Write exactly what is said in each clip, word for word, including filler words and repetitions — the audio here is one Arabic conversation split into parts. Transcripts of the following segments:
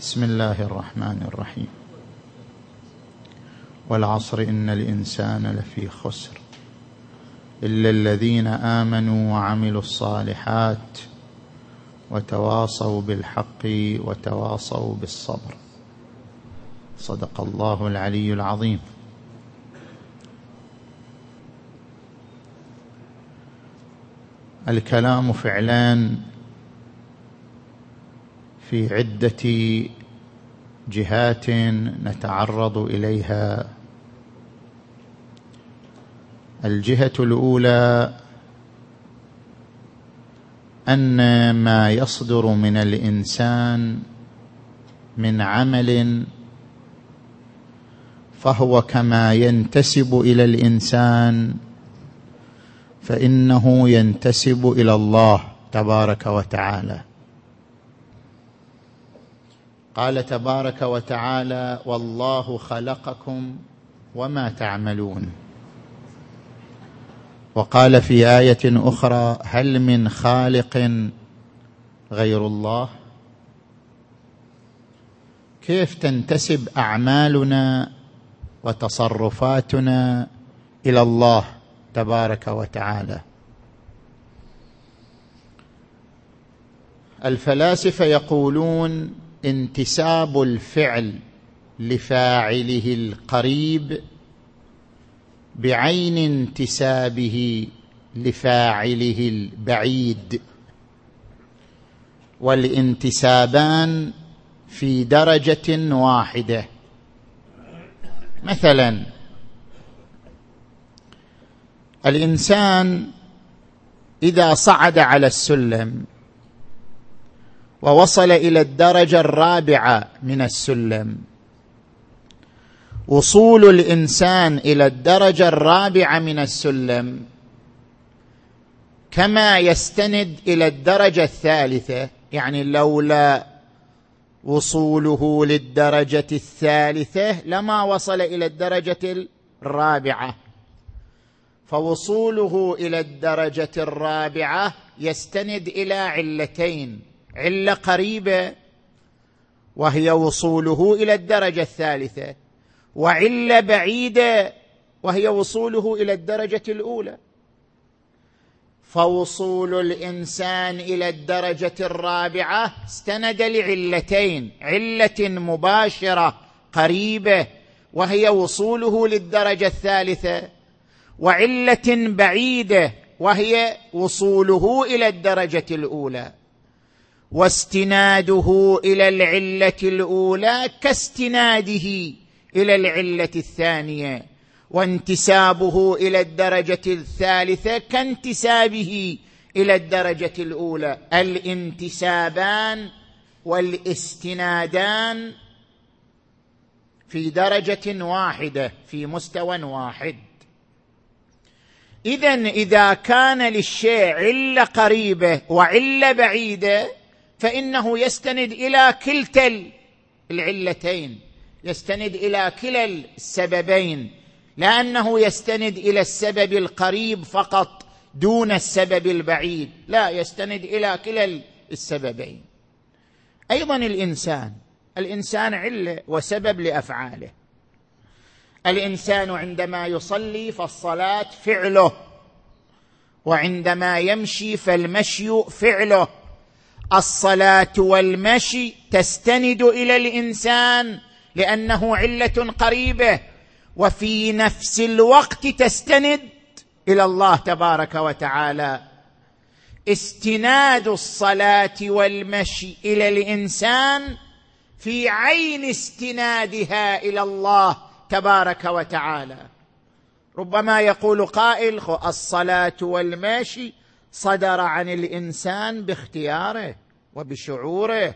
بسم الله الرحمن الرحيم. والعصر إن الإنسان لفي خسر إلا الذين آمنوا وعملوا الصالحات وتواصوا بالحق وتواصوا بالصبر. صدق الله العلي العظيم. الكلام فعلان في عدة جهات نتعرض إليها. الجهة الأولى أن ما يصدر من الإنسان من عمل فهو كما ينتسب إلى الإنسان فإنه ينتسب إلى الله تبارك وتعالى. قال تبارك وتعالى: والله خلقكم وما تعملون. وقال في آية أخرى: هل من خالق غير الله. كيف تنتسب أعمالنا وتصرفاتنا إلى الله تبارك وتعالى؟ الفلاسفة يقولون: انتساب الفعل لفاعله القريب بعين انتسابه لفاعله البعيد، والانتسابان في درجة واحدة. مثلا الإنسان إذا صعد على السلم ووصل إلى الدرجة الرابعة من السلم، وصول الإنسان إلى الدرجة الرابعة من السلم كما يستند إلى الدرجة الثالثة، يعني لولا وصوله للدرجة الثالثة لما وصل إلى الدرجة الرابعة، فوصوله إلى الدرجة الرابعة يستند إلى علتين: علة قريبة وهي وصوله إلى الدرجة الثالثة، وعلة بعيدة وهي وصوله إلى الدرجة الأولى. فوصول الإنسان إلى الدرجة الرابعة استند لعلتين: علة مباشرة قريبة وهي وصوله للدرجة الثالثة، وعلة بعيدة وهي وصوله إلى الدرجة الأولى. واستناده إلى العلة الأولى كاستناده إلى العلة الثانية، وانتسابه إلى الدرجة الثالثة كانتسابه إلى الدرجة الأولى. الانتسابان والاستنادان في درجة واحدة، في مستوى واحد. إذن إذا كان للشيء علة قريبة وعلة بعيدة فإنه يستند إلى كلتا العلتين، يستند إلى كلا السببين، لأنه يستند إلى السبب القريب فقط دون السبب البعيد، لا، يستند إلى كلا السببين. أيضا الإنسان الإنسان علة وسبب لأفعاله. الإنسان عندما يصلي فالصلاة فعله، وعندما يمشي فالمشي فعله. الصلاة والمشي تستند إلى الإنسان لأنه علة قريبة، وفي نفس الوقت تستند إلى الله تبارك وتعالى. استناد الصلاة والمشي إلى الإنسان في عين استنادها إلى الله تبارك وتعالى. ربما يقول قائل: الصلاة والمشي صدر عن الإنسان باختياره وبشعوره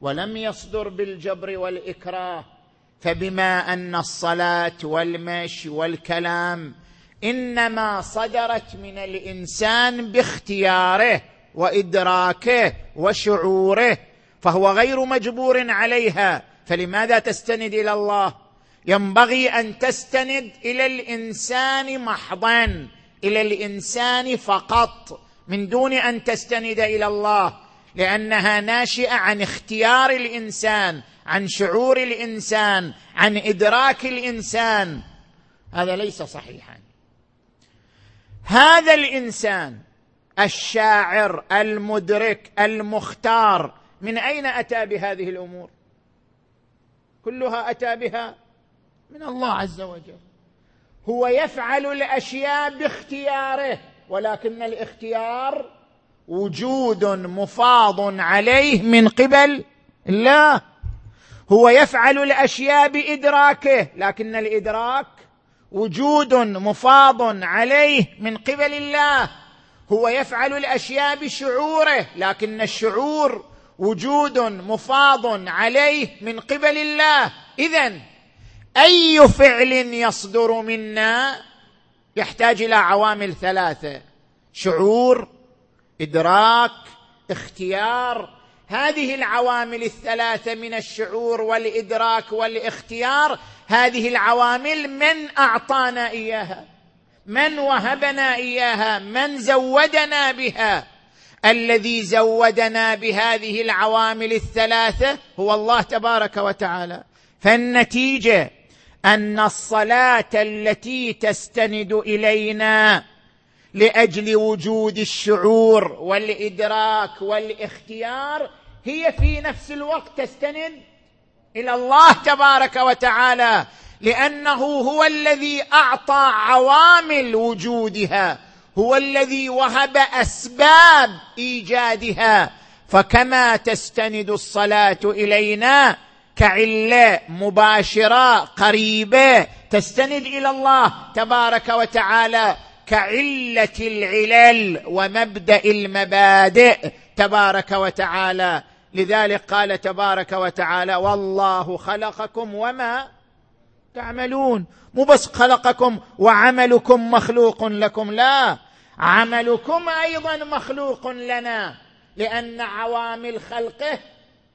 ولم يصدر بالجبر والإكراه، فبما أن الصلاة والمشي والكلام إنما صدرت من الإنسان باختياره وإدراكه وشعوره فهو غير مجبور عليها، فلماذا تستند إلى الله؟ ينبغي أن تستند إلى الإنسان محضاً، إلى الإنسان فقط، من دون أن تستند إلى الله، لأنها ناشئة عن اختيار الإنسان، عن شعور الإنسان، عن إدراك الإنسان. هذا ليس صحيحا. هذا الإنسان الشاعر المدرك المختار من أين أتى بهذه الأمور؟ كلها أتى بها من الله عز وجل. هو يفعل الأشياء باختياره، ولكن الاختيار وجود مفاض عليه من قبل الله. هو يفعل الأشياء بإدراكه، لكن الإدراك وجود مفاض عليه من قبل الله. هو يفعل الأشياء بشعوره، لكن الشعور وجود مفاض عليه من قبل الله. إذن أي فعل يصدر منا يحتاج إلى عوامل ثلاثة: شعور، إدراك، اختيار. هذه العوامل الثلاثة من الشعور والإدراك والاختيار، هذه العوامل من أعطانا إياها، من وهبنا إياها، من زودنا بها. الذي زودنا بهذه العوامل الثلاثة هو الله تبارك وتعالى. فالنتيجة أن الصلاة التي تستند إلينا لأجل وجود الشعور والإدراك والاختيار هي في نفس الوقت تستند إلى الله تبارك وتعالى، لأنه هو الذي أعطى عوامل وجودها، هو الذي وهب أسباب إيجادها. فكما تستند الصلاة إلينا كعلة مباشرة قريبة تستند إلى الله تبارك وتعالى، كعلة العلل ومبدأ المبادئ تبارك وتعالى. لذلك قال تبارك وتعالى: والله خلقكم وما تعملون. مو بس خلقكم وعملكم مخلوق لكم، لا، عملكم أيضا مخلوق لنا، لأن عوامل خلقه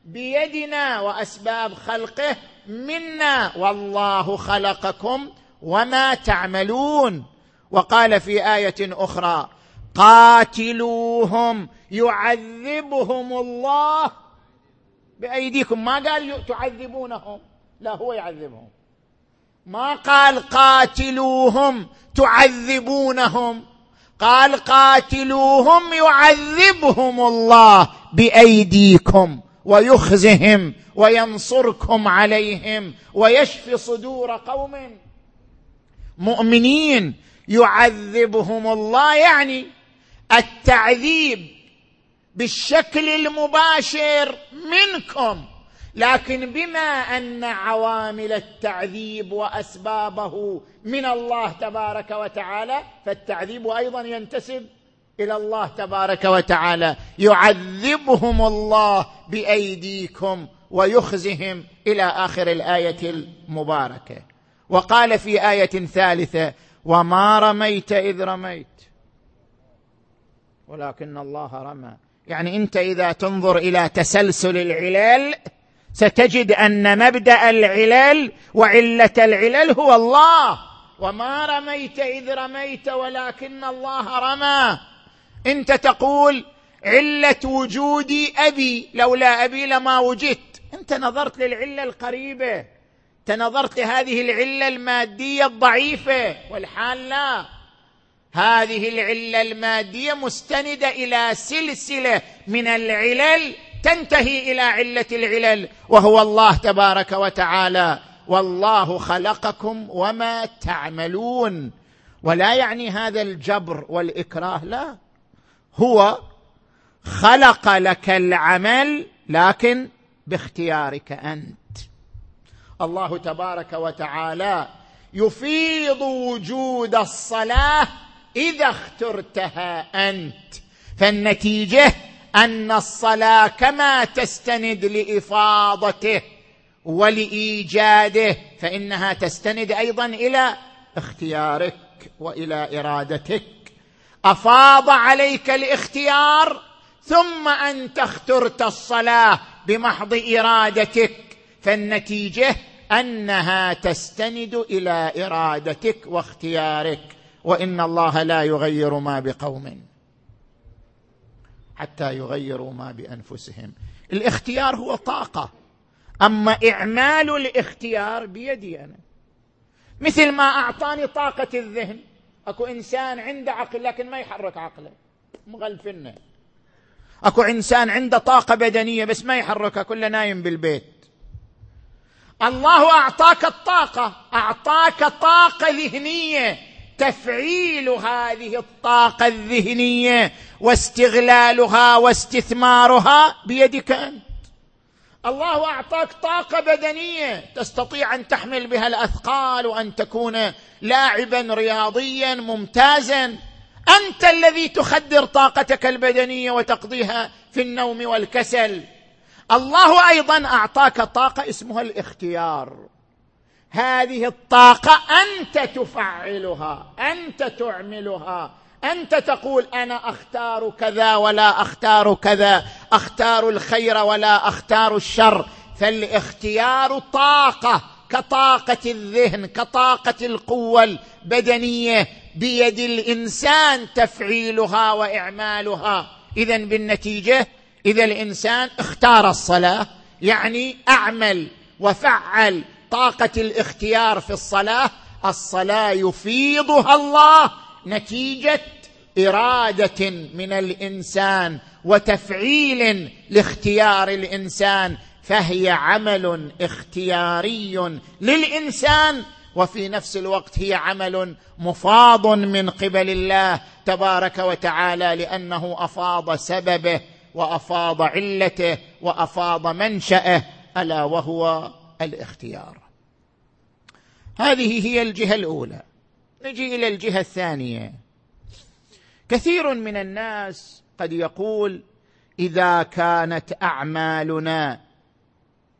بيدنا وأسباب خلقه منا. والله خلقكم وما تعملون. وقال في آية أخرى: قاتلوهم يعذبهم الله بأيديكم. ما قال تعذبونهم، لا، هو يعذبهم. ما قال قاتلوهم تعذبونهم، قال قاتلوهم يعذبهم الله بأيديكم ويخزهم وينصركم عليهم ويشفي صدور قوم مؤمنين. يعذبهم الله يعني التعذيب بالشكل المباشر منكم، لكن بما أن عوامل التعذيب وأسبابه من الله تبارك وتعالى، فالتعذيب أيضا ينتسب إلى الله تبارك وتعالى. يعذبهم الله بأيديكم ويخزهم إلى آخر الآية المباركة. وقال في آية ثالثة: وما رميت إذ رميت ولكن الله رمى. يعني أنت إذا تنظر إلى تسلسل العلل ستجد أن مبدأ العلل وعلة العلل هو الله. وما رميت إذ رميت ولكن الله رمى. أنت تقول علة وجودي أبي، لولا أبي لما وجدت. أنت نظرت للعلة القريبة، تنظرت لهذه العلة المادية الضعيفة، والحال لا، هذه العلة المادية مستندة إلى سلسلة من العلل تنتهي إلى علة العلل، وهو الله تبارك وتعالى. والله خلقكم وما تعملون. ولا يعني هذا الجبر والإكراه، لا، هو خلق لك العمل لكن باختيارك أنت. الله تبارك وتعالى يفيض وجود الصلاة إذا اخترتها أنت. فالنتيجة أن الصلاة كما تستند لإفاضته ولإيجاده، فإنها تستند أيضا إلى اختيارك وإلى إرادتك. أفاض عليك الاختيار، ثم أنت اخترت الصلاة بمحض إرادتك، فالنتيجة أنها تستند إلى إرادتك واختيارك. وإن الله لا يغير ما بقوم حتى يغيروا ما بأنفسهم. الاختيار هو طاقة، أما إعمال الاختيار بيدي أنا، مثل ما أعطاني طاقة الذهن. أكو إنسان عنده عقل لكن ما يحرك عقله، مغلفنه. أكو إنسان عنده طاقة بدنية بس ما يحركها، كله نايم بالبيت. الله أعطاك الطاقة، أعطاك طاقة ذهنية، تفعيل هذه الطاقة الذهنية واستغلالها واستثمارها بيدك أنت. الله أعطاك طاقة بدنية تستطيع أن تحمل بها الأثقال وأن تكون لاعبا رياضيا ممتازا، أنت الذي تخدر طاقتك البدنية وتقضيها في النوم والكسل. الله أيضا أعطاك طاقة اسمها الاختيار، هذه الطاقة أنت تفعلها، أنت تعملها، أنت تقول أنا أختار كذا ولا أختار كذا، أختار الخير ولا أختار الشر. فالاختيار طاقة كطاقة الذهن، كطاقة القوة البدنية، بيد الإنسان تفعيلها وإعمالها. إذن بالنتيجة إذا الإنسان اختار الصلاة يعني أعمل وفعل طاقة الاختيار في الصلاة، الصلاة يفيضها الله نتيجة إرادة من الإنسان وتفعيل لاختيار الإنسان، فهي عمل اختياري للإنسان، وفي نفس الوقت هي عمل مفاض من قبل الله تبارك وتعالى، لأنه أفاض سببه وأفاض علته وأفاض منشأه، ألا وهو الاختيار. هذه هي الجهة الأولى. نجي إلى الجهة الثانية. كثير من الناس قد يقول إذا كانت أعمالنا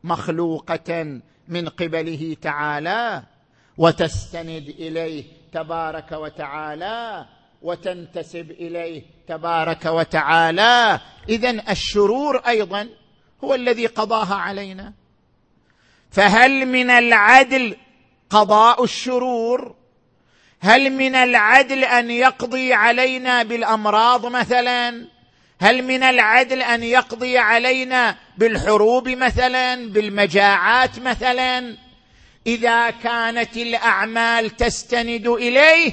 مخلوقة من قبله تعالى وتستند إليه تبارك وتعالى وتنتسب إليه تبارك وتعالى، إذن الشرور أيضا هو الذي قضاها علينا، فهل من العدل قضاء الشرور؟ هل من العدل أن يقضي علينا بالأمراض مثلا؟ هل من العدل أن يقضي علينا بالحروب مثلا، بالمجاعات مثلا؟ إذا كانت الأعمال تستند إليه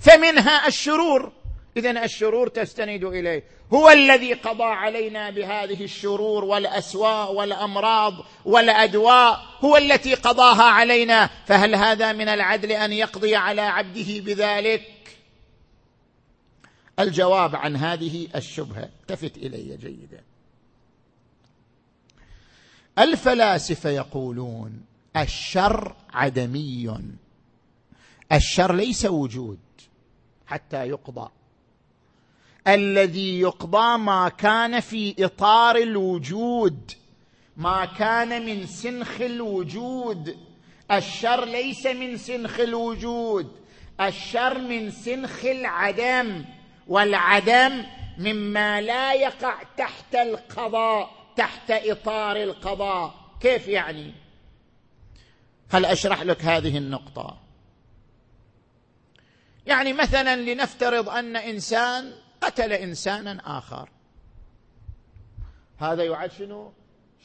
فمنها الشرور، إذن الشرور تستند إليه، هو الذي قضى علينا بهذه الشرور والأسواء والأمراض والأدواء، هو التي قضاها علينا، فهل هذا من العدل أن يقضي على عبده بذلك؟ الجواب عن هذه الشبهة، التفت إلي جيدا، الفلاسفة يقولون الشر عدمي، الشر ليس وجود حتى يقضى، الذي يقضى ما كان في إطار الوجود، ما كان من سنخ الوجود. الشر ليس من سنخ الوجود، الشر من سنخ العدم، والعدم مما لا يقع تحت القضاء، تحت إطار القضاء. كيف يعني؟ هل أشرح لك هذه النقطة؟ يعني مثلا لنفترض أن إنسان قتل إنسانا آخر، هذا يعد شنو؟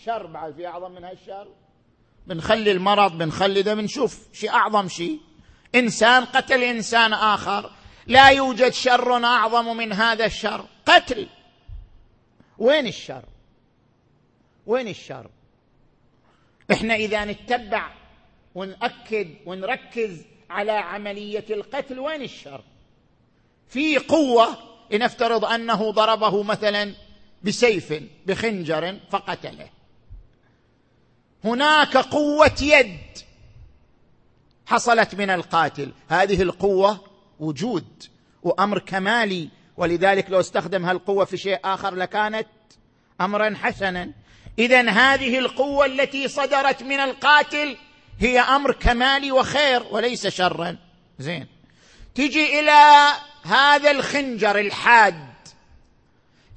شر، بعد في أعظم من هالشر. بنخلي المرض، بنخلي ده، بنشوف شيء أعظم شيء. إنسان قتل إنسان آخر، لا يوجد شر أعظم من هذا الشر، قتل. وين الشر؟ وين الشر؟ إحنا إذا نتبع ونأكد ونركز على عملية القتل، وين الشر؟ في قوة، لنفترض أنه ضربه مثلا بسيف بخنجر فقتله، هناك قوة يد حصلت من القاتل، هذه القوة وجود وأمر كمالي، ولذلك لو استخدم هالقوة في شيء آخر لكانت أمرا حسنا. إذن هذه القوة التي صدرت من القاتل هي أمر كمالي وخير وليس شرا. زين، تجي إلى هذا الخنجر الحاد،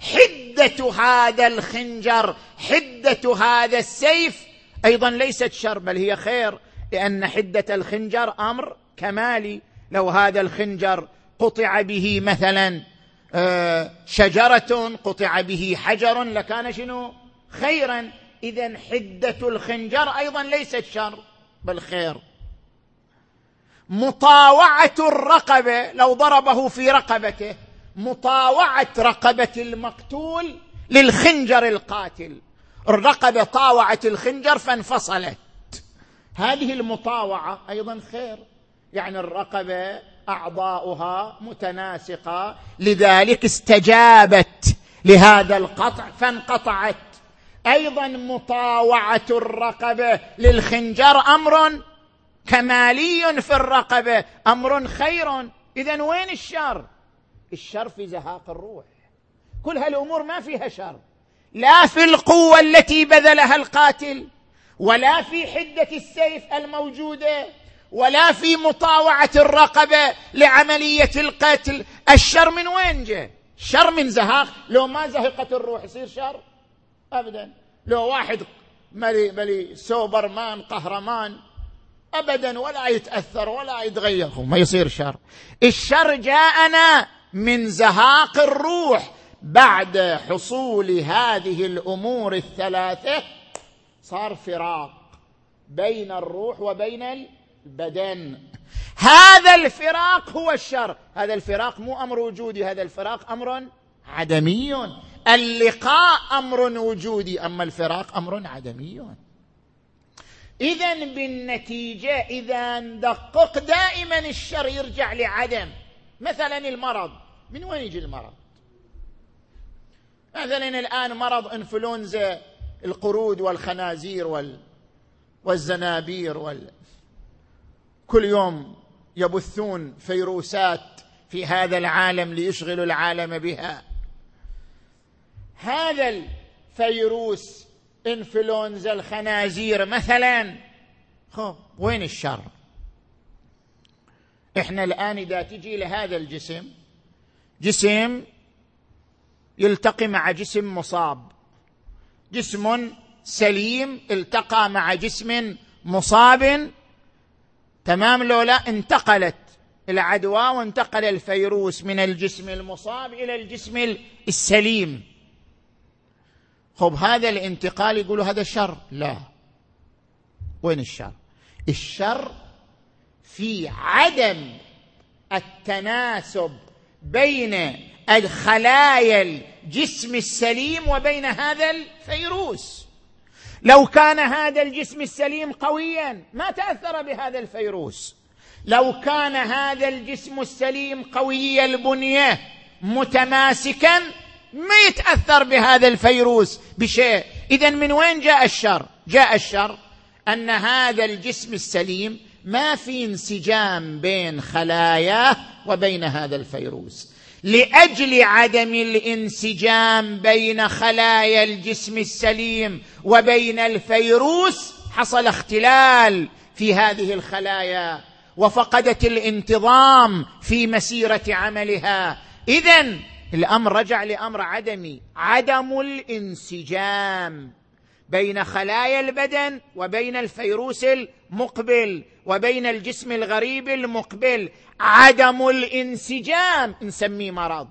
حدة هذا الخنجر، حدة هذا السيف أيضا ليست شر بل هي خير، لأن حدة الخنجر أمر كمالي. لو هذا الخنجر قطع به مثلا شجرة قطع به حجر لكان شنو؟ خيرا. إذن حدة الخنجر أيضا ليست شر بل خير. مطاوعة الرقبة لو ضربه في رقبته، مطاوعة رقبة المقتول للخنجر القاتل، الرقبة طاوعت الخنجر فانفصلت، هذه المطاوعة أيضا خير. يعني الرقبة أعضاؤها متناسقة، لذلك استجابت لهذا القطع فانقطعت. أيضا مطاوعة الرقبة للخنجر أمر كمالي في الرقبة، أمر خير. إذن وين الشر؟ الشر في زهاق الروح. كل هالأمور ما فيها شر، لا في القوة التي بذلها القاتل، ولا في حدة السيف الموجودة، ولا في مطاوعة الرقبة لعملية القتل. الشر من وين جاء؟ الشر من زهاق. لو ما زهقت الروح يصير شر؟ أبدا. لو واحد ملي ملي سوبرمان قهرمان أبدا ولا يتأثر ولا يتغير ما يصير شر. الشر جاءنا من زهاق الروح. بعد حصول هذه الأمور الثلاثة صار فراق بين الروح وبين البدن. هذا الفراق هو الشر. هذا الفراق مو أمر وجودي، هذا الفراق أمر عدمي. اللقاء أمر وجودي، أما الفراق أمر عدمي. إذن بالنتيجة إذا ندقق دائما الشر يرجع لعدم. مثلا المرض، من وين يجي المرض؟ مثلا الآن مرض إنفلونزا القرود والخنازير وال... والزنابير وال... كل يوم يبثون فيروسات في هذا العالم ليشغلوا العالم بها. هذا الفيروس إنفلونزا الخنازير مثلا، خب وين الشر؟ إحنا الآن إذا تجي لهذا الجسم، جسم يلتقي مع جسم مصاب، جسم سليم التقى مع جسم مصاب، تمام لو لا انتقلت العدوى وانتقل الفيروس من الجسم المصاب إلى الجسم السليم. خب هذا الانتقال يقولوا هذا شر. لا، وين الشر؟ الشر في عدم التناسب بين الخلايا الجسم السليم وبين هذا الفيروس. لو كان هذا الجسم السليم قويا ما تأثر بهذا الفيروس. لو كان هذا الجسم السليم قوي البنية متماسكا ما يتأثر بهذا الفيروس بشيء. إذن من وين جاء الشر؟ جاء الشر أن هذا الجسم السليم ما في انسجام بين خلاياه وبين هذا الفيروس. لأجل عدم الانسجام بين خلايا الجسم السليم وبين الفيروس حصل اختلال في هذه الخلايا وفقدت الانتظام في مسيرة عملها. إذن الأمر رجع لأمر عدمي، عدم الانسجام بين خلايا البدن وبين الفيروس المقبل وبين الجسم الغريب المقبل. عدم الانسجام نسميه مرض،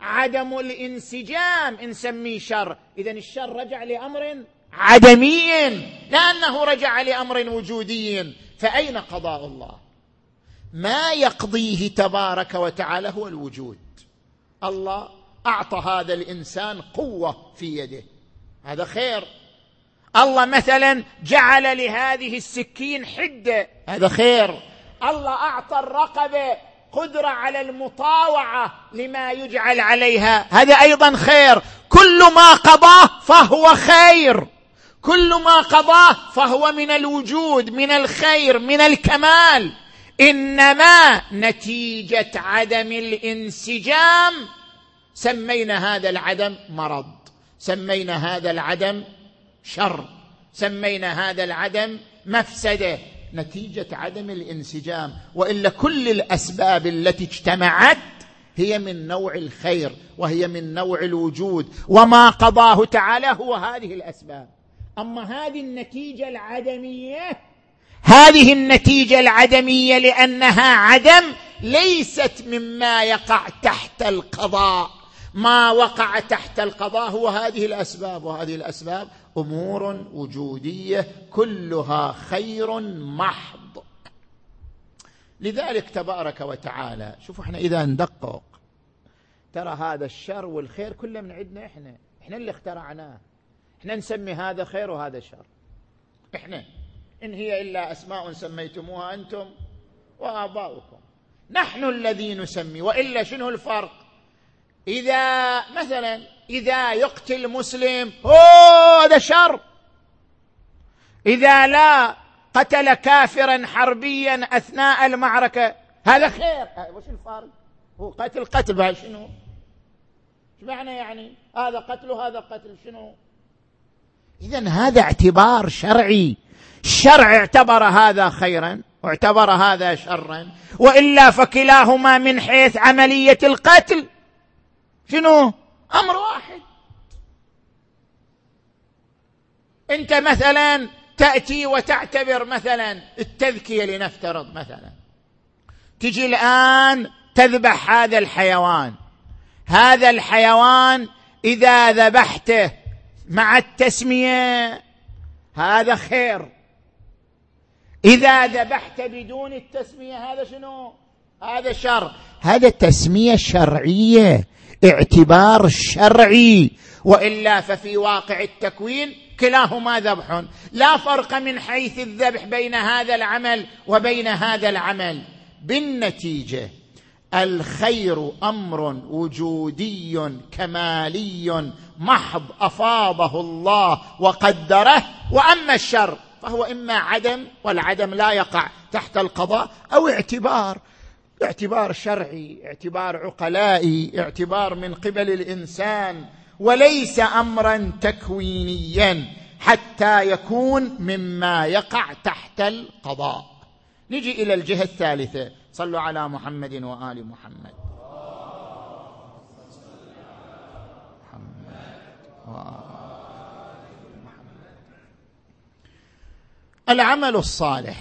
عدم الانسجام نسميه شر. إذن الشر رجع لأمر عدمي لأنه رجع لأمر وجودي. فأين قضاء الله؟ ما يقضيه تبارك وتعالى هو الوجود. الله أعطى هذا الإنسان قوة في يده، هذا خير. الله مثلا جعل لهذه السكين حدة، هذا خير. الله أعطى الرقبة قدرة على المطاوعة لما يجعل عليها، هذا أيضا خير. كل ما قضاه فهو خير، كل ما قضاه فهو من الوجود، من الخير، من الكمال. إنما نتيجة عدم الانسجام سمينا هذا العدم مرض، سمينا هذا العدم شر، سمينا هذا العدم مفسدة، نتيجة عدم الانسجام. وإلا كل الأسباب التي اجتمعت هي من نوع الخير وهي من نوع الوجود، وما قضاه تعالى هو هذه الأسباب. أما هذه النتيجة العدمية، هذه النتيجة العدمية لأنها عدم ليست مما يقع تحت القضاء. ما وقع تحت القضاء هو هذه الأسباب، وهذه الأسباب أمور وجودية كلها خير محض. لذلك تبارك وتعالى، شوفوا احنا إذا ندقق ترى هذا الشر والخير كله من عندنا، احنا احنا اللي اخترعناه، احنا نسمي هذا خير وهذا شر، احنا إن هي إلا أسماء سميتموها أنتم وآباؤكم، نحن الذين نسمي. وإلا شنو الفرق؟ إذا مثلا إذا يقتل مسلم أوه هذا شر، إذا لا قتل كافرا حربيا أثناء المعركة هذا خير، وش الفرق؟ هو قتل قتل، بها شنو؟ شو معنى يعني هذا قتل وهذا قتل شنو؟ إذن هذا اعتبار شرعي، الشرع اعتبر هذا خيرا واعتبر هذا شرا، وإلا فكلاهما من حيث عملية القتل شنو؟ أمر واحد. أنت مثلا تأتي وتعتبر مثلا التذكية، لنفترض مثلا تجي الآن تذبح هذا الحيوان، هذا الحيوان إذا ذبحته مع التسمية هذا خير، إذا ذبحت بدون التسمية هذا شنو؟ هذا شر. هذا تسمية شرعية، اعتبار شرعي، وإلا ففي واقع التكوين كلاهما ذبح، لا فرق من حيث الذبح بين هذا العمل وبين هذا العمل. بالنتيجة الخير أمر وجودي كمالي محض أفاضه الله وقدره، وأما الشر فهو إما عدم، والعدم لا يقع تحت القضاء، أو اعتبار اعتبار شرعي، اعتبار عقلائي، اعتبار من قبل الإنسان، وليس أمرا تكوينيا حتى يكون مما يقع تحت القضاء. نجي إلى الجهة الثالثة. صلوا على محمد وآل محمد. محمد وآل محمد. العمل الصالح.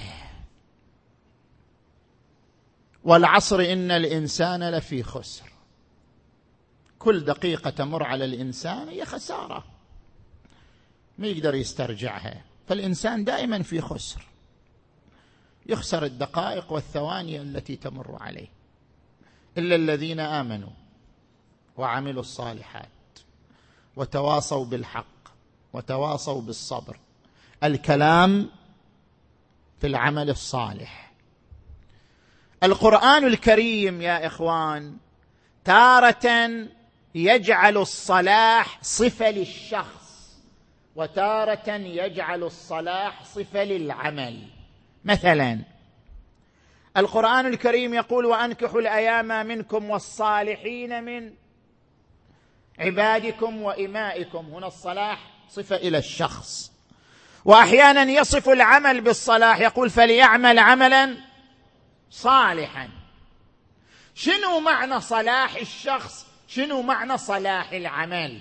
والعصر إن الإنسان لفي خسر. كل دقيقة تمر على الإنسان هي خسارة ما يقدر يسترجعها، فالإنسان دائما في خسر، يخسر الدقائق والثواني التي تمر عليه. إلا الذين آمنوا وعملوا الصالحات وتواصوا بالحق وتواصوا بالصبر. الكلام في العمل الصالح. القرآن الكريم يا إخوان تارة يجعل الصلاح صفة للشخص، وتارة يجعل الصلاح صفة للعمل. مثلا القرآن الكريم يقول وأنكحوا الأيام منكم والصالحين من عبادكم وإمائكم. هنا الصلاح صفة إلى الشخص. وأحيانا يصف العمل بالصلاح، يقول فليعمل عملا صالحا. شنو معنى صلاح الشخص؟ شنو معنى صلاح العمل؟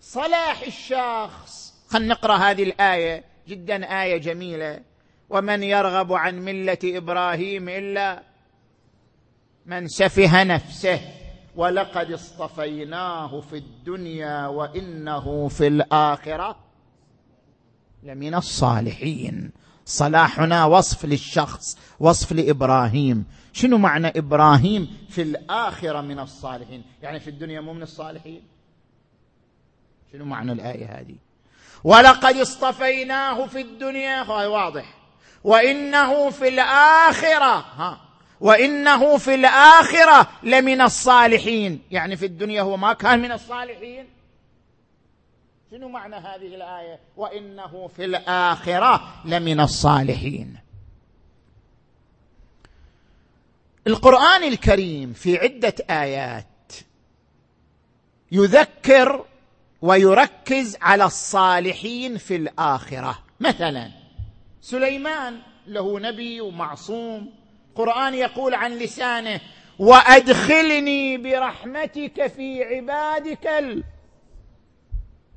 صلاح الشخص، خلينا نقرأ هذه الآية، جدا آية جميلة. ومن يرغب عن ملة إبراهيم إلا من سفه نفسه ولقد اصطفيناه في الدنيا وإنه في الآخرة لمن الصالحين. صلاحنا وصف للشخص، وصف لإبراهيم. شنو معنى إبراهيم في الآخرة من الصالحين؟ يعني في الدنيا مو من الصالحين؟ شنو معنى الآية هذه؟ ولقد اصطفيناه في الدنيا، هو واضح. وإنه في الآخرة ها وإنه في الآخرة لمن الصالحين، يعني في الدنيا هو ما كان من الصالحين. شنو معنى هذه الآية وإنه في الآخرة لمن الصالحين؟ القرآن الكريم في عدة آيات يذكر ويركز على الصالحين في الآخرة. مثلا سليمان له نبي ومعصوم، القرآن يقول عن لسانه وأدخلني برحمتك في عبادك ال...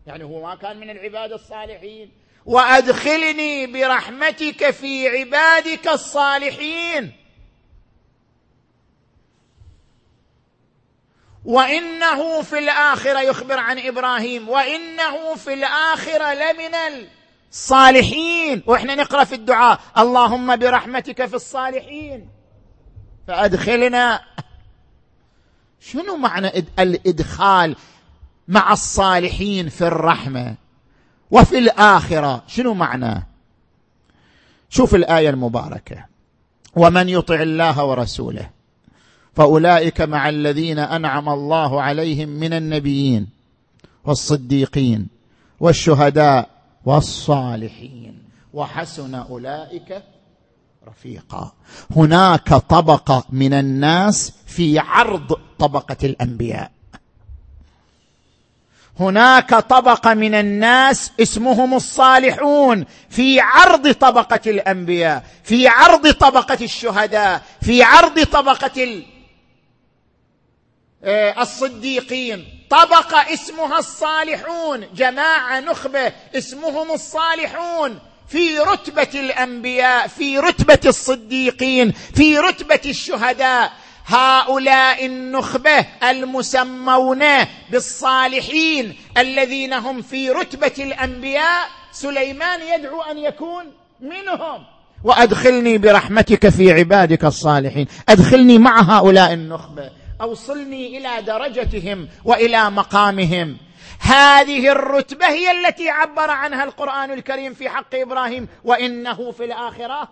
يعني هو ما كان من العباد الصالحين. وأدخلني برحمتك في عبادك الصالحين، وإنه في الآخرة، يخبر عن إبراهيم، وإنه في الآخرة لمن الصالحين. وإحنا نقرأ في الدعاء اللهم برحمتك في الصالحين فأدخلنا. شنو معنى الإدخال مع الصالحين في الرحمة وفي الآخرة؟ شنو معنى؟ شوف الآية المباركة، ومن يطع الله ورسوله فأولئك مع الذين أنعم الله عليهم من النبيين والصديقين والشهداء والصالحين وحسن أولئك رفيقا. هناك طبقة من الناس في عرض طبقة الأنبياء، هناك طبقة من الناس اسمهم الصالحون في عرض طبقة الأنبياء، في عرض طبقة الشهداء، في عرض طبقة الصديقين، طبقة اسمها الصالحون، جماعة نخبة اسمهم الصالحون، في رتبة الأنبياء، في رتبة الصديقين، في رتبة الشهداء. هؤلاء النخبة المسمون بالصالحين الذين هم في رتبة الأنبياء، سليمان يدعو أن يكون منهم. وأدخلني برحمتك في عبادك الصالحين، أدخلني مع هؤلاء النخبة، أوصلني إلى درجتهم وإلى مقامهم. هذه الرتبة هي التي عبر عنها القرآن الكريم في حق إبراهيم، وإنه في الآخرة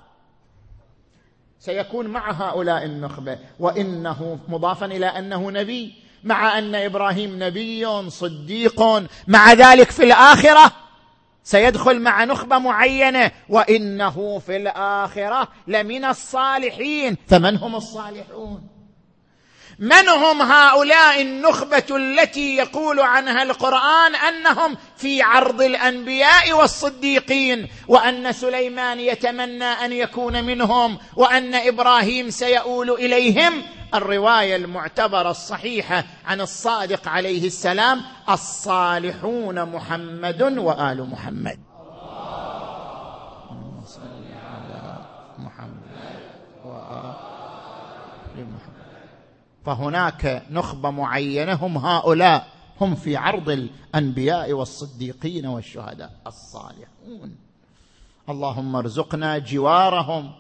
سيكون مع هؤلاء النخبة، وإنه مضافا إلى أنه نبي، مع أن إبراهيم نبي صديق، مع ذلك في الآخرة سيدخل مع نخبة معينة، وإنه في الآخرة لمن الصالحين. فمن هم الصالحون؟ من هم هؤلاء النخبة التي يقول عنها القرآن أنهم في عرض الأنبياء والصديقين، وأن سليمان يتمنى أن يكون منهم، وأن إبراهيم سيؤول إليهم؟ الرواية المعتبرة الصحيحة عن الصادق عليه السلام: الصالحون محمد وآل محمد. اللهم صل على محمد وآل محمد. فهناك نخبة معينة هم هؤلاء، هم في عرض الأنبياء والصديقين والشهداء الصالحون. اللهم ارزقنا جوارهم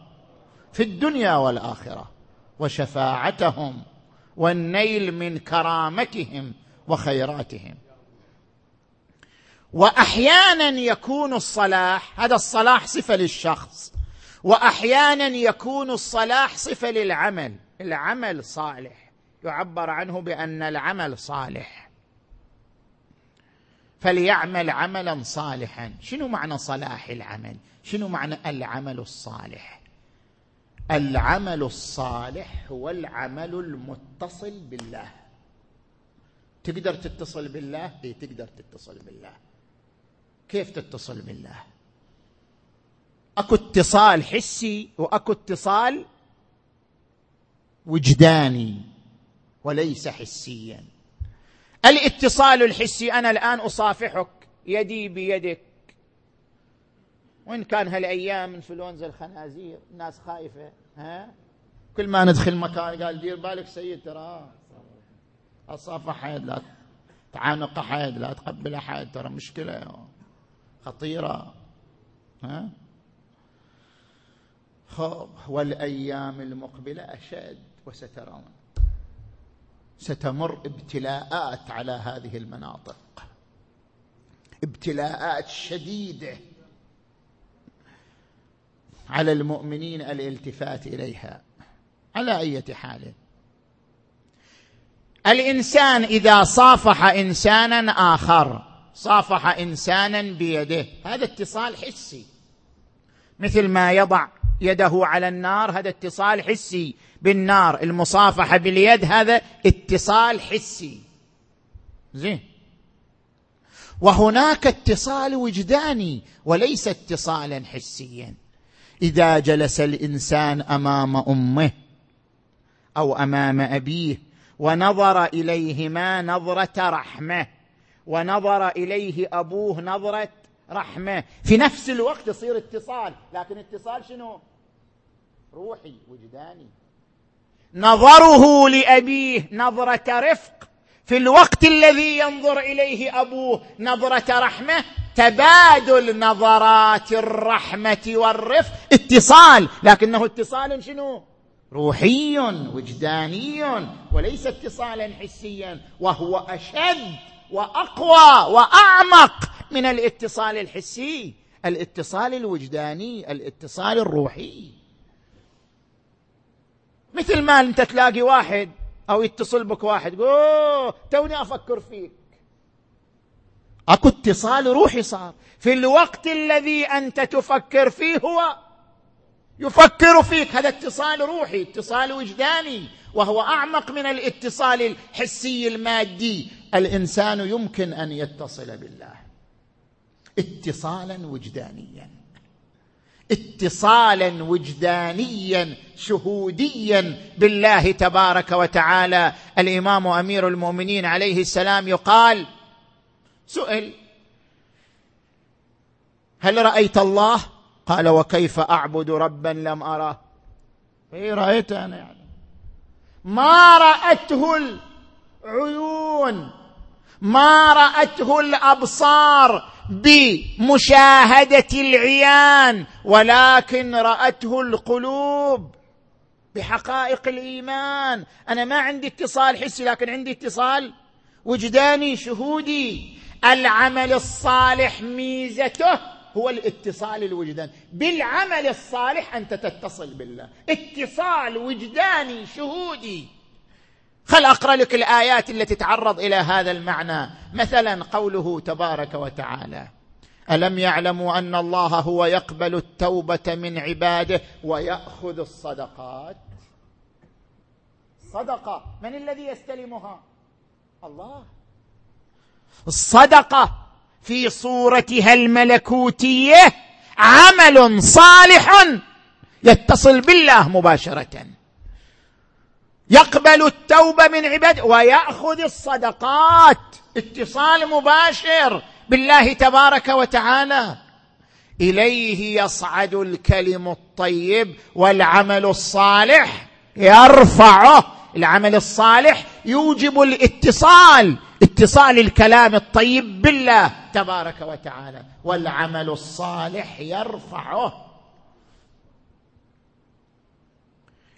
في الدنيا والآخرة، وشفاعتهم، والنيل من كرامتهم وخيراتهم. وأحيانا يكون الصلاح، هذا الصلاح صفة للشخص، وأحيانا يكون الصلاح صفة للعمل. العمل صالح، يعبر عنه بأن العمل صالح، فليعمل عملا صالحا. شنو معنى صلاح العمل؟ شنو معنى العمل الصالح؟ العمل الصالح هو العمل المتصل بالله. تقدر تتصل بالله؟ اي تقدر تتصل بالله. كيف تتصل بالله؟ اكو اتصال حسي واكو اتصال وجداني وليس حسيا. الاتصال الحسي، أنا الآن أصافحك، يدي بيدك، وإن كان هالأيام إنفلونزا الخنازير، الناس خايفة، ها؟ كل ما ندخل مكان قال دير بالك سيد، ترى أصافح أحد، لا تعانق أحد، لا تقبل أحد، ترى مشكلة خطيرة، ها؟ خب، والأيام المقبلة أشد، وسترون ستمر ابتلاءات على هذه المناطق، ابتلاءات شديدة. على المؤمنين الالتفات إليها. على أي حال، الإنسان إذا صافح إنسانا آخر، صافح إنسانا بيده، هذا اتصال حسي، مثل ما يضع يده على النار، هذا اتصال حسي بالنار. المصافحة باليد هذا اتصال حسي. زين. وهناك اتصال وجداني وليس اتصالا حسيا. إذا جلس الإنسان أمام أمه أو أمام أبيه ونظر إليهما نظرة رحمة، ونظر إليه أبوه نظرة رحمة، في نفس الوقت يصير اتصال، لكن اتصال شنو؟ روحي وجداني. نظره لأبيه نظرة رفق، في الوقت الذي ينظر إليه أبوه نظرة رحمة، تبادل نظرات الرحمة والرفق، اتصال، لكنه اتصال شنو؟ روحي وجداني، وليس اتصالا حسيا، وهو أشد وأقوى وأعمق من الاتصال الحسي، الاتصال الوجداني، الاتصال الروحي. مثل ما أنت تلاقي واحد أو يتصل بك واحد يقول توني أفكر فيك، أكو اتصال روحي صار. في الوقت الذي أنت تفكر فيه هو يفكر فيك، هذا اتصال روحي، اتصال وجداني، وهو أعمق من الاتصال الحسي المادي. الإنسان يمكن أن يتصل بالله اتصالا وجدانيا، اتصالا وجدانيا شهوديا بالله تبارك وتعالى. الإمام أمير المؤمنين عليه السلام يقال، سئل هل رأيت الله؟ قال وكيف أعبد ربا لم أراه؟ إيه رأيت أنا يعني ما رأته العيون، ما رأته الأبصار بمشاهدة العيان، ولكن رأته القلوب بحقائق الإيمان. أنا ما عندي اتصال حسي، لكن عندي اتصال وجداني شهودي. العمل الصالح ميزته هو الاتصال الوجداني، بالعمل الصالح أنت تتصل بالله، اتصال وجداني شهودي. خل أقرأ لك الآيات التي تتعرض إلى هذا المعنى. مثلا قوله تبارك وتعالى ألم يعلموا أن الله هو يقبل التوبة من عباده ويأخذ الصدقات. صدقة من الذي يستلمها؟ الله. الصدقة في صورتها الملكوتية عمل صالح يتصل بالله مباشرة، يقبل التوبة من عباده ويأخذ الصدقات، اتصال مباشر بالله تبارك وتعالى. إليه يصعد الكلم الطيب والعمل الصالح يرفعه. العمل الصالح يوجب الاتصال، اتصال الكلام الطيب بالله تبارك وتعالى، والعمل الصالح يرفعه.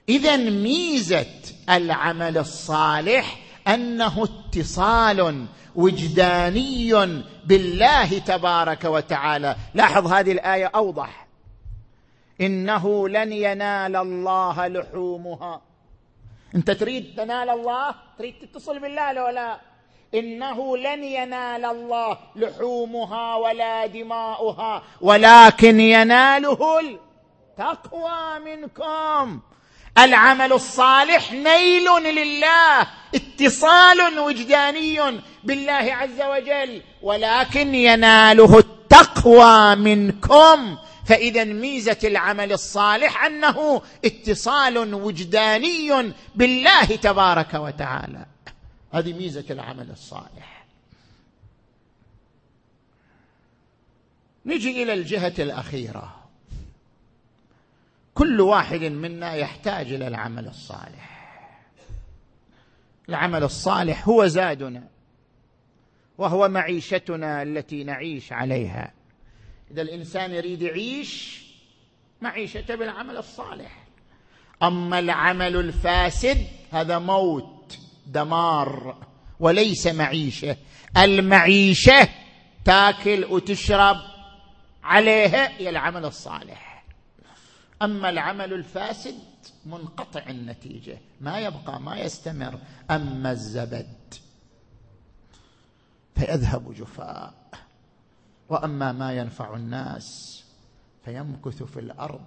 إذن ميزة العمل الصالح أنه اتصال وجداني بالله تبارك وتعالى. لاحظ هذه الآية أوضح، إنه لن ينال الله لحومها. أنت تريد تنال الله، تريد تتصل بالله لو لا؟ إنه لن ينال الله لحومها ولا دماؤها ولكن يناله التقوى منكم. العمل الصالح نيل لله، اتصال وجداني بالله عز وجل، ولكن يناله التقوى منكم. فإذا ميزة العمل الصالح أنه اتصال وجداني بالله تبارك وتعالى، هذه ميزة العمل الصالح. نجي إلى الجهة الأخيرة. كل واحد منا يحتاج إلى العمل الصالح. العمل الصالح هو زادنا وهو معيشتنا التي نعيش عليها. إذا الإنسان يريد يعيش معيشته بالعمل الصالح. أما العمل الفاسد هذا موت، دمار، وليس معيشة. المعيشة تاكل وتشرب عليها هي العمل الصالح، أما العمل الفاسد منقطع النتيجة، ما يبقى، ما يستمر. أما الزبد فيذهب جفاء، وأما ما ينفع الناس فيمكث في الأرض.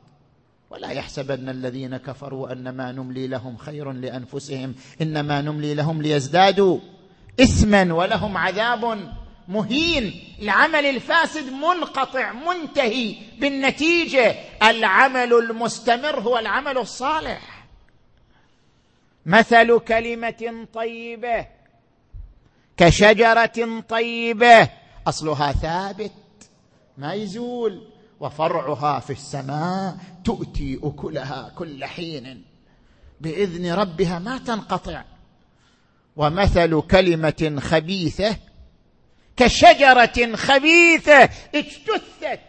ولا يحسبن الذين كفروا أنما نملي لهم خير لأنفسهم إنما نملي لهم ليزدادوا إثما ولهم عذاب مهين. العمل الفاسد منقطع منتهي بالنتيجة، العمل المستمر هو العمل الصالح. مثل كلمة طيبة كشجرة طيبة أصلها ثابت ما يزول وفرعها في السماء تؤتي أكلها كل حين بإذن ربها، ما تنقطع. ومثل كلمة خبيثة كشجرة خبيثة اجتثت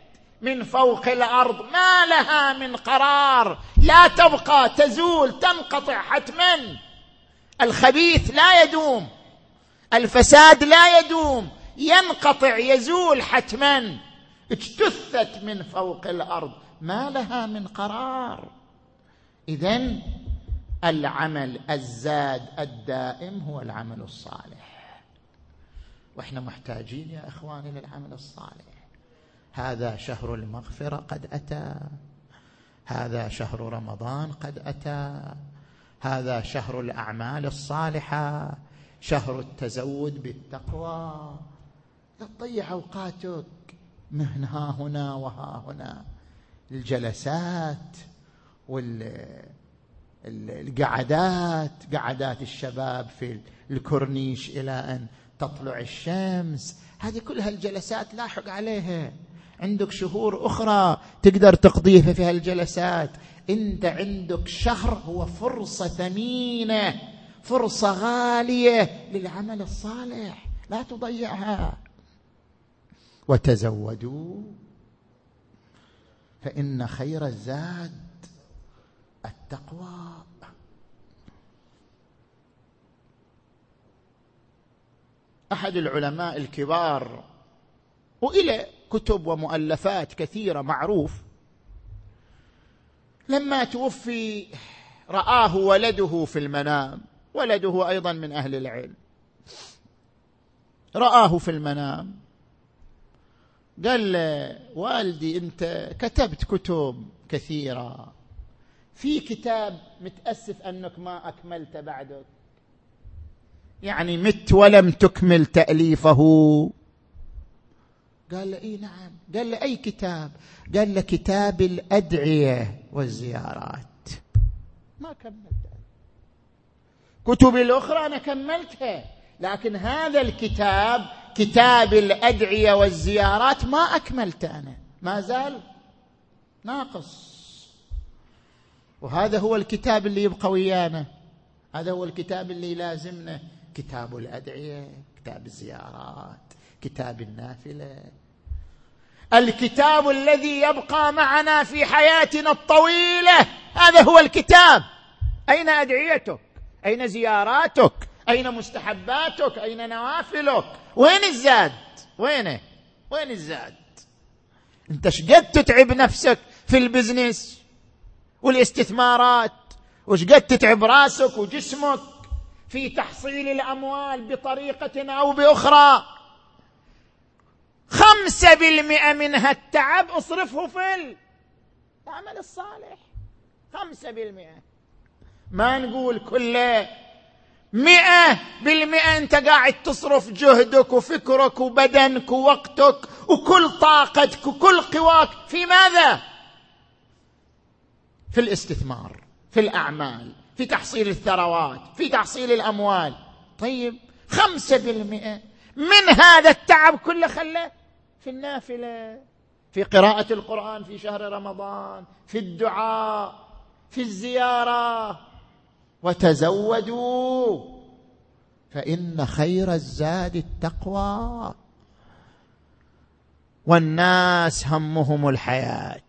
من فوق الأرض ما لها من قرار، لا تبقى، تزول، تنقطع حتما. الخبيث لا يدوم، الفساد لا يدوم، ينقطع، يزول حتما. اجتثت من فوق الأرض ما لها من قرار. إذن العمل الزاد الدائم هو العمل الصالح، وإحنا محتاجين يا إخواني للعمل الصالح. هذا شهر المغفرة قد أتى، هذا شهر رمضان قد أتى، هذا شهر الأعمال الصالحة، شهر التزود بالتقوى. لا تضيع أوقاتك من ها هنا وها هنا، الجلسات والقعدات، قعدات الشباب في الكورنيش إلى أن تطلع الشمس، هذه كلها الجلسات لاحق عليها. عندك شهور أخرى تقدر تقضيها في هالجلسات. أنت عندك شهر هو فرصة ثمينة، فرصة غالية للعمل الصالح، لا تضيعها. وتزودوا فإن خير الزاد التقوى. أحد العلماء الكبار وإلى كتب ومؤلفات كثيرة معروف، لما توفي رآه ولده في المنام، ولده أيضا من أهل العلم، رآه في المنام قال له: والدي أنت كتبت كتب كثيرة، في كتاب متأسف أنك ما أكملت بعدك، يعني مت ولم تكمل تأليفه. قال له: إيه نعم. قال له: أي كتاب؟ قال له: كتاب الأدعية والزيارات، ما كملتها. كتب الأخرى أنا كملتها، لكن هذا الكتاب كتاب الأدعية والزيارات ما أكملته، أنا ما زال ناقص، وهذا هو الكتاب اللي يبقى ويانا، هذا هو الكتاب اللي لازمنا، كتاب الأدعية، كتاب الزيارات، كتاب النافلة، الكتاب الذي يبقى معنا في حياتنا الطويلة، هذا هو الكتاب. أين أدعيتك؟ أين زياراتك؟ أين مستحباتك؟ أين نوافلك؟ وين الزاد؟ وينه؟ وين الزاد؟ أنت شقد تتعب نفسك في البزنس والاستثمارات، وشقد تتعب راسك وجسمك في تحصيل الأموال بطريقة أو بأخرى. خمسة بالمئة من هالتعب اصرفه في العمل الصالح، خمسة بالمئة، ما نقول كله. مئة بالمئة أنت قاعد تصرف جهدك وفكرك وبدنك ووقتك وكل طاقتك وكل قواك في ماذا؟ في الاستثمار، في الأعمال، في تحصيل الثروات، في تحصيل الأموال. طيب خمسة بالمئة من هذا التعب كله خله في النافلة، في قراءة القرآن في شهر رمضان، في الدعاء، في الزيارة. وتزودوا فإن خير الزاد التقوى. والناس همهم الحياة،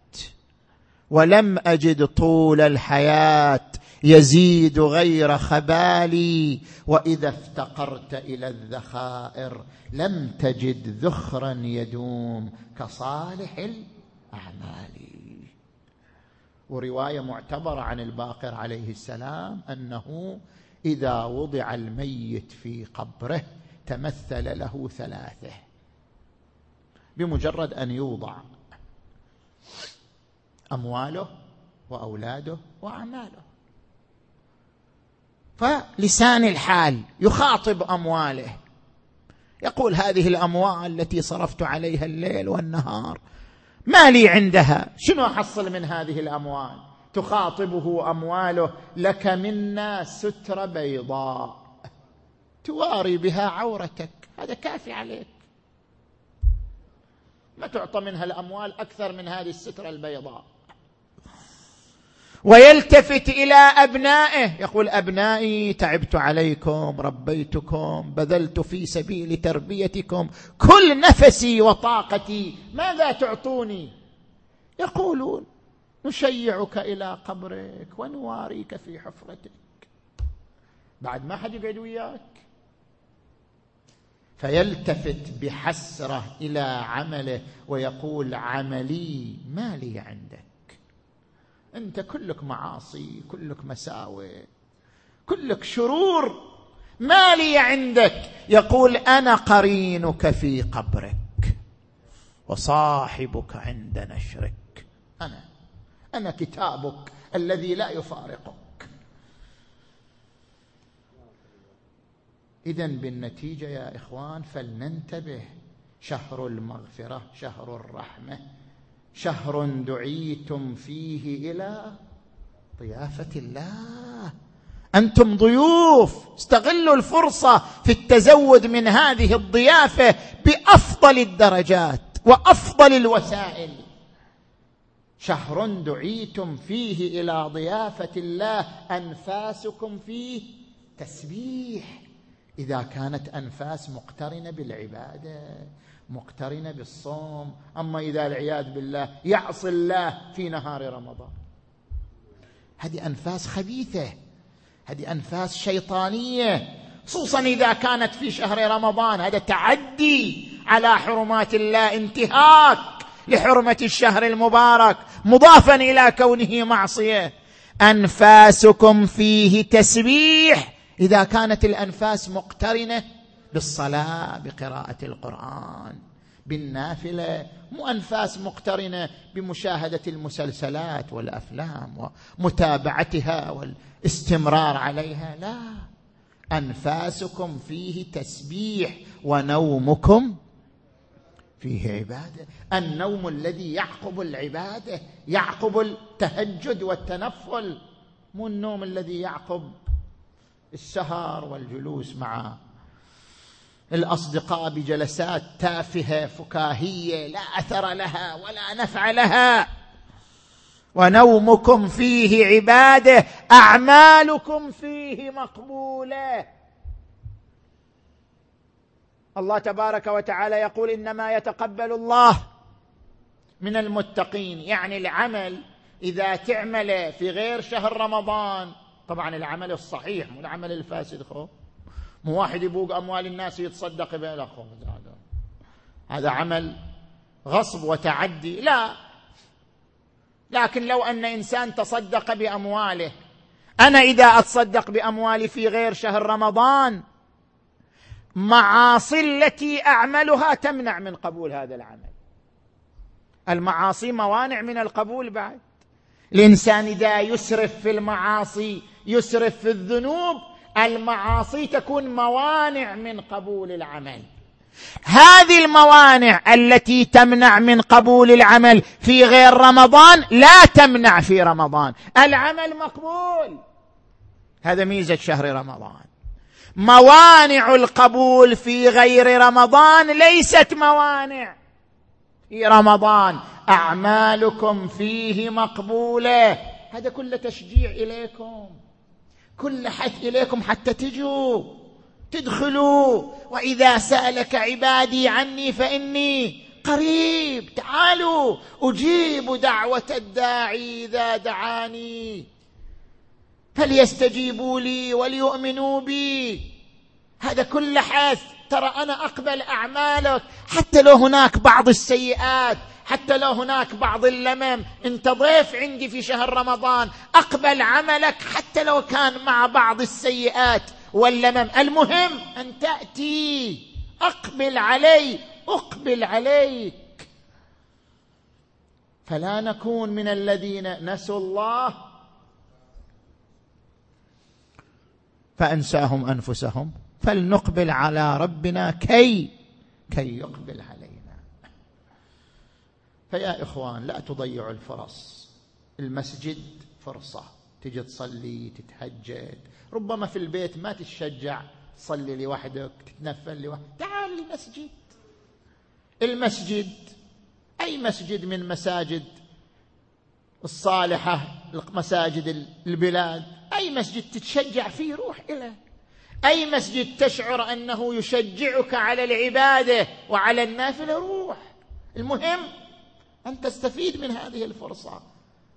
ولم أجد طول الحياة يزيد غير خبالي، وإذا افتقرت إلى الذخائر لم تجد ذخرا يدوم كصالح الأعمال. ورواية معتبرة عن الباقر عليه السلام أنه إذا وضع الميت في قبره تمثل له ثلاثة بمجرد أن يوضع: أمواله وأولاده وأعماله. فلسان الحال يخاطب أمواله، يقول: هذه الأموال التي صرفت عليها الليل والنهار ما لي عندها، شنو أحصل من هذه الأموال؟ تخاطبه أمواله: لك منا ستر بيضاء تواري بها عورتك، هذا كافي عليك، ما تعطى منها الأموال أكثر من هذه السترة البيضاء. ويلتفت إلى أبنائه يقول أبنائي تعبت عليكم، ربيتكم، بذلت في سبيل تربيتكم كل نفسي وطاقتي، ماذا تعطوني؟ يقولون نشيعك إلى قبرك ونواريك في حفرتك، بعد ما حد يقعد وياك. فيلتفت بحسرة إلى عمله ويقول عملي ما لي عندك، أنت كلك معاصي، كلك مساوي، كلك شرور، ما لي عندك. يقول أنا قرينك في قبرك وصاحبك عند نشرك، أنا أنا كتابك الذي لا يفارقك. إذن بالنتيجة يا إخوان فلننتبه، شهر المغفرة، شهر الرحمة، شهر دعيتم فيه إلى ضيافة الله، أنتم ضيوف، استغلوا الفرصة في التزود من هذه الضيافة بأفضل الدرجات وأفضل الوسائل. شهر دعيتم فيه إلى ضيافة الله، أنفاسكم فيه تسبيح، إذا كانت أنفاس مقترنة بالعبادة، مقترنة بالصوم. أما إذا العياذ بالله يعصي الله في نهار رمضان، هذه أنفاس خبيثة، هذه أنفاس شيطانية، خصوصا إذا كانت في شهر رمضان، هذا تعدي على حرمات الله، انتهاك لحرمة الشهر المبارك، مضافا إلى كونه معصية. أنفاسكم فيه تسبيح، إذا كانت الأنفاس مقترنة بالصلاة، بقراءة القرآن، بالنافلة، مو أنفاس مقترنة بمشاهدة المسلسلات والأفلام ومتابعتها والاستمرار عليها، لا، أنفاسكم فيه تسبيح ونومكم فيه عبادة. النوم الذي يعقب العبادة، يعقب التهجد والتنفل، مو النوم الذي يعقب السهر والجلوس مع الأصدقاء بجلسات تافهة فكاهية لا أثر لها ولا نفع لها. ونومكم فيه عبادة، أعمالكم فيه مقبولة. الله تبارك وتعالى يقول إنما يتقبل الله من المتقين، يعني العمل إذا تعمل في غير شهر رمضان، طبعا العمل الصحيح مو العمل الفاسد، خو مو واحد يبوق أموال الناس يتصدق بها، خو هذا عمل غصب وتعدي، لا. لكن لو أن إنسان تصدق بأمواله، أنا إذا أتصدق بأموالي في غير شهر رمضان، معاصي التي أعملها تمنع من قبول هذا العمل، المعاصي موانع من القبول. بعد الإنسان إذا يسرف في المعاصي، يسرف في الذنوب، المعاصي تكون موانع من قبول العمل. هذه الموانع التي تمنع من قبول العمل في غير رمضان لا تمنع في رمضان، العمل مقبول، هذا ميزة شهر رمضان. موانع القبول في غير رمضان ليست موانع في رمضان. أعمالكم فيه مقبولة، هذا كل تشجيع إليكم، كل حث إليكم حتى تجوا تدخلوا. وإذا سألك عبادي عني فإني قريب، تعالوا أجيب دعوة الداعي إذا دعاني فليستجيبوا لي وليؤمنوا بي، هذا كل حث. ترى أنا أقبل أعمالك حتى لو هناك بعض السيئات، حتى لو هناك بعض اللمم، أنت ضيف عندي في شهر رمضان، أقبل عملك حتى لو كان مع بعض السيئات واللمم، المهم أن تأتي، أقبل علي، أقبل عليك. فلا نكون من الذين نسوا الله فأنساهم أنفسهم، فلنقبل على ربنا كي كي يقبل علينا. فيا إخوان لا تضيعوا الفرص، المسجد فرصة، تجي تصلي، تتهجد، ربما في البيت ما تتشجع تصلي لوحدك، تتنفل لوحدك، تعال للمسجد. المسجد أي مسجد من مساجد الصالحة مساجد البلاد، أي مسجد تتشجع فيه روح إليه، أي مسجد تشعر أنه يشجعك على العبادة وعلى النافلة روح. المهم أن تستفيد من هذه الفرصة.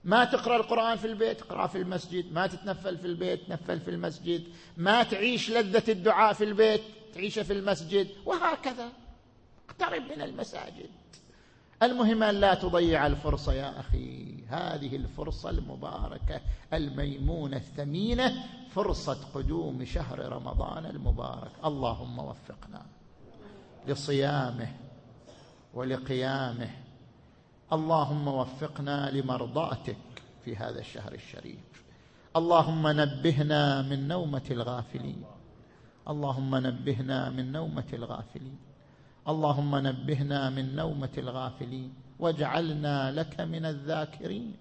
ما تقرأ القرآن في البيت، اقرأ في المسجد. ما تتنفل في البيت، تنفل في المسجد. ما تعيش لذة الدعاء في البيت، تعيشه في المسجد، وهكذا. اقترب من المساجد. المهم أن لا تضيع الفرصة يا أخي، هذه الفرصة المباركة الميمونة الثمينة، فرصة قدوم شهر رمضان المبارك. اللهم وفقنا لصيامه ولقيامه، اللهم وفقنا لمرضاتك في هذا الشهر الشريف. اللهم نبهنا من نومة الغافلين، اللهم نبهنا من نومة الغافلين، اللهم نبهنا من نومة الغافلين، واجعلنا لك من الذاكرين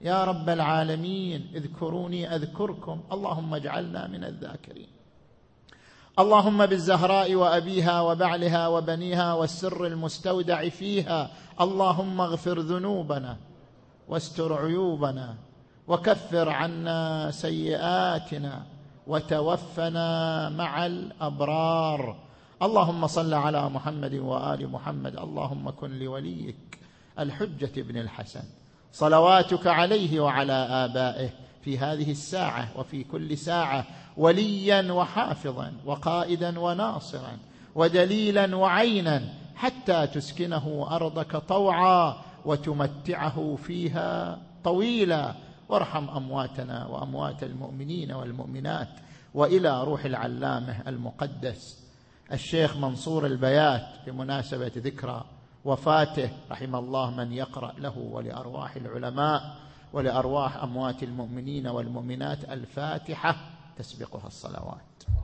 يا رب العالمين. اذكروني أذكركم، اللهم اجعلنا من الذاكرين. اللهم بالزهراء وأبيها وبعلها وبنيها والسر المستودع فيها، اللهم اغفر ذنوبنا واستر عيوبنا وكفر عنا سيئاتنا وتوفنا مع الأبرار. اللهم صل على محمد وآل محمد. اللهم كن لوليك الحجة بن الحسن صلواتك عليه وعلى آبائه في هذه الساعة وفي كل ساعة وليا وحافظا وقائدا وناصرا ودليلا وعينا، حتى تسكنه أرضك طوعا وتمتعه فيها طويلا، وارحم أمواتنا وأموات المؤمنين والمؤمنات. وإلى روح العلامة المقدس الشيخ منصور البيات بمناسبة ذكرى وفاته، رحم الله من يقرأ له ولأرواح العلماء ولأرواح أموات المؤمنين والمؤمنات الفاتحة تسبقها الصلوات.